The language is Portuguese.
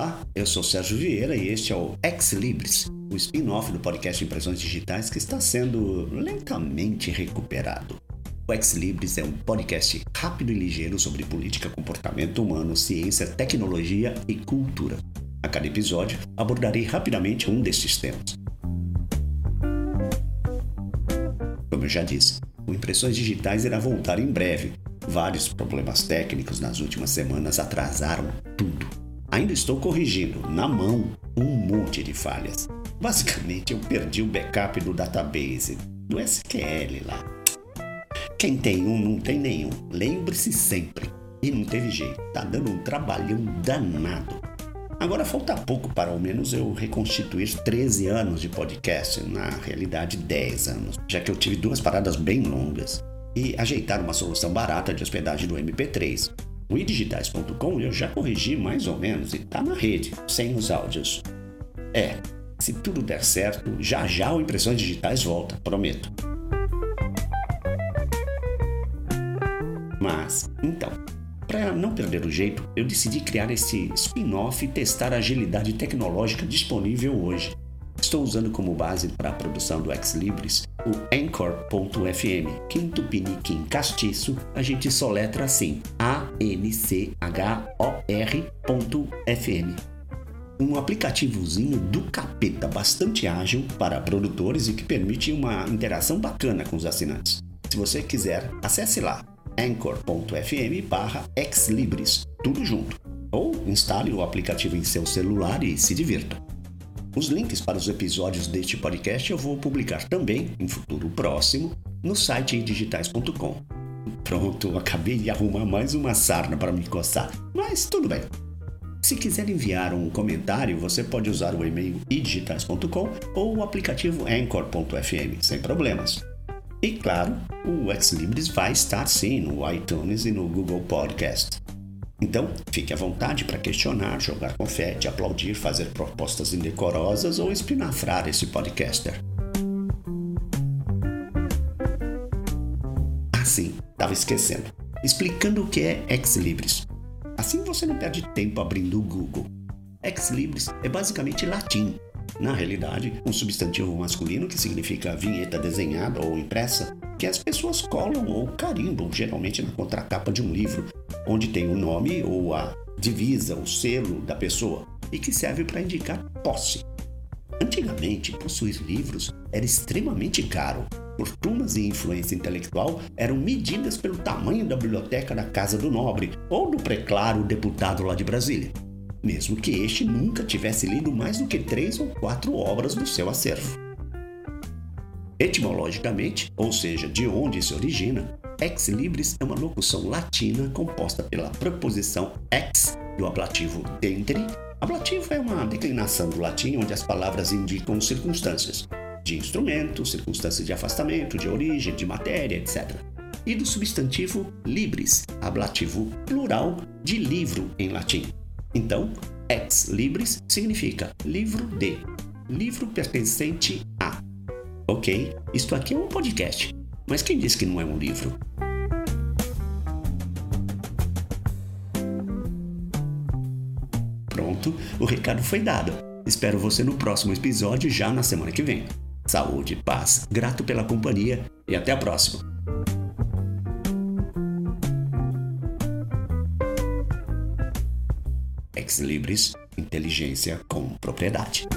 Olá, eu sou Sérgio Vieira e este é o Ex Libris, o spin-off do podcast Impressões Digitais que está sendo lentamente recuperado. O Ex Libris é um podcast rápido e ligeiro sobre política, comportamento humano, ciência, tecnologia e cultura. A cada episódio abordarei rapidamente um destes temas. Como eu já disse, o Impressões Digitais irá voltar em breve. Vários problemas técnicos nas últimas semanas atrasaram tudo. Ainda estou corrigindo, na mão, um monte de falhas. Basicamente, eu perdi o backup do database, do SQL lá. Quem tem um, não tem nenhum. Lembre-se sempre. E não teve jeito, tá dando um trabalhão danado. Agora falta pouco para ao menos eu reconstituir 13 anos de podcast, na realidade 10 anos, já que eu tive duas paradas bem longas. E ajeitar uma solução barata de hospedagem do MP3. O idigitais.com eu já corrigi mais ou menos e tá na rede, sem os áudios. Se tudo der certo, já o Impressões Digitais volta, prometo. Mas, então, para não perder o jeito, eu decidi criar esse spin-off e testar a agilidade tecnológica disponível hoje. Estou usando como base para a produção do Ex Libris o Anchor.fm, que em tupiniquim castiço a gente soletra assim, ANCHOR.fm. Um aplicativozinho do capeta bastante ágil para produtores e que permite uma interação bacana com os assinantes. Se você quiser, acesse lá, Anchor.fm/exlibris, tudo junto. Ou instale o aplicativo em seu celular e se divirta. Os links para os episódios deste podcast eu vou publicar também, em futuro próximo, no site digitais.com. Pronto, acabei de arrumar mais uma sarna para me coçar, mas tudo bem. Se quiser enviar um comentário, você pode usar o e-mail idigitais.com ou o aplicativo Encore.fm, sem problemas. E claro, o Ex Libris vai estar sim no iTunes e no Google Podcast. Então, fique à vontade para questionar, jogar confete, aplaudir, fazer propostas indecorosas ou espinafrar esse podcaster. Sim, estava esquecendo. Explicando o que é Ex Libris. Assim você não perde tempo abrindo o Google. Ex Libris é basicamente latim. Na realidade, um substantivo masculino que significa vinheta desenhada ou impressa, que as pessoas colam ou carimbam, geralmente na contracapa de um livro, onde tem o nome ou a divisa, o selo da pessoa, e que serve para indicar posse. Antigamente, possuir livros era extremamente caro. Fortunas e influência intelectual eram medidas pelo tamanho da biblioteca da Casa do Nobre ou do preclaro deputado lá de Brasília, mesmo que este nunca tivesse lido mais do que 3 ou 4 obras do seu acervo. Etimologicamente, ou seja, de onde se origina, Ex Libris é uma locução latina composta pela preposição ex, do ablativo dentre. Ablativo é uma declinação do latim onde as palavras indicam circunstâncias, de instrumento, circunstâncias de afastamento, de origem, de matéria, etc. E do substantivo libris, ablativo plural de livro em latim. Então, Ex Libris significa livro de, livro pertencente a. Ok, isto aqui é um podcast, mas quem disse que não é um livro? Pronto, o recado foi dado. Espero você no próximo episódio, já na semana que vem. Saúde, paz, grato pela companhia e até a próxima. Ex Libris, inteligência com propriedade.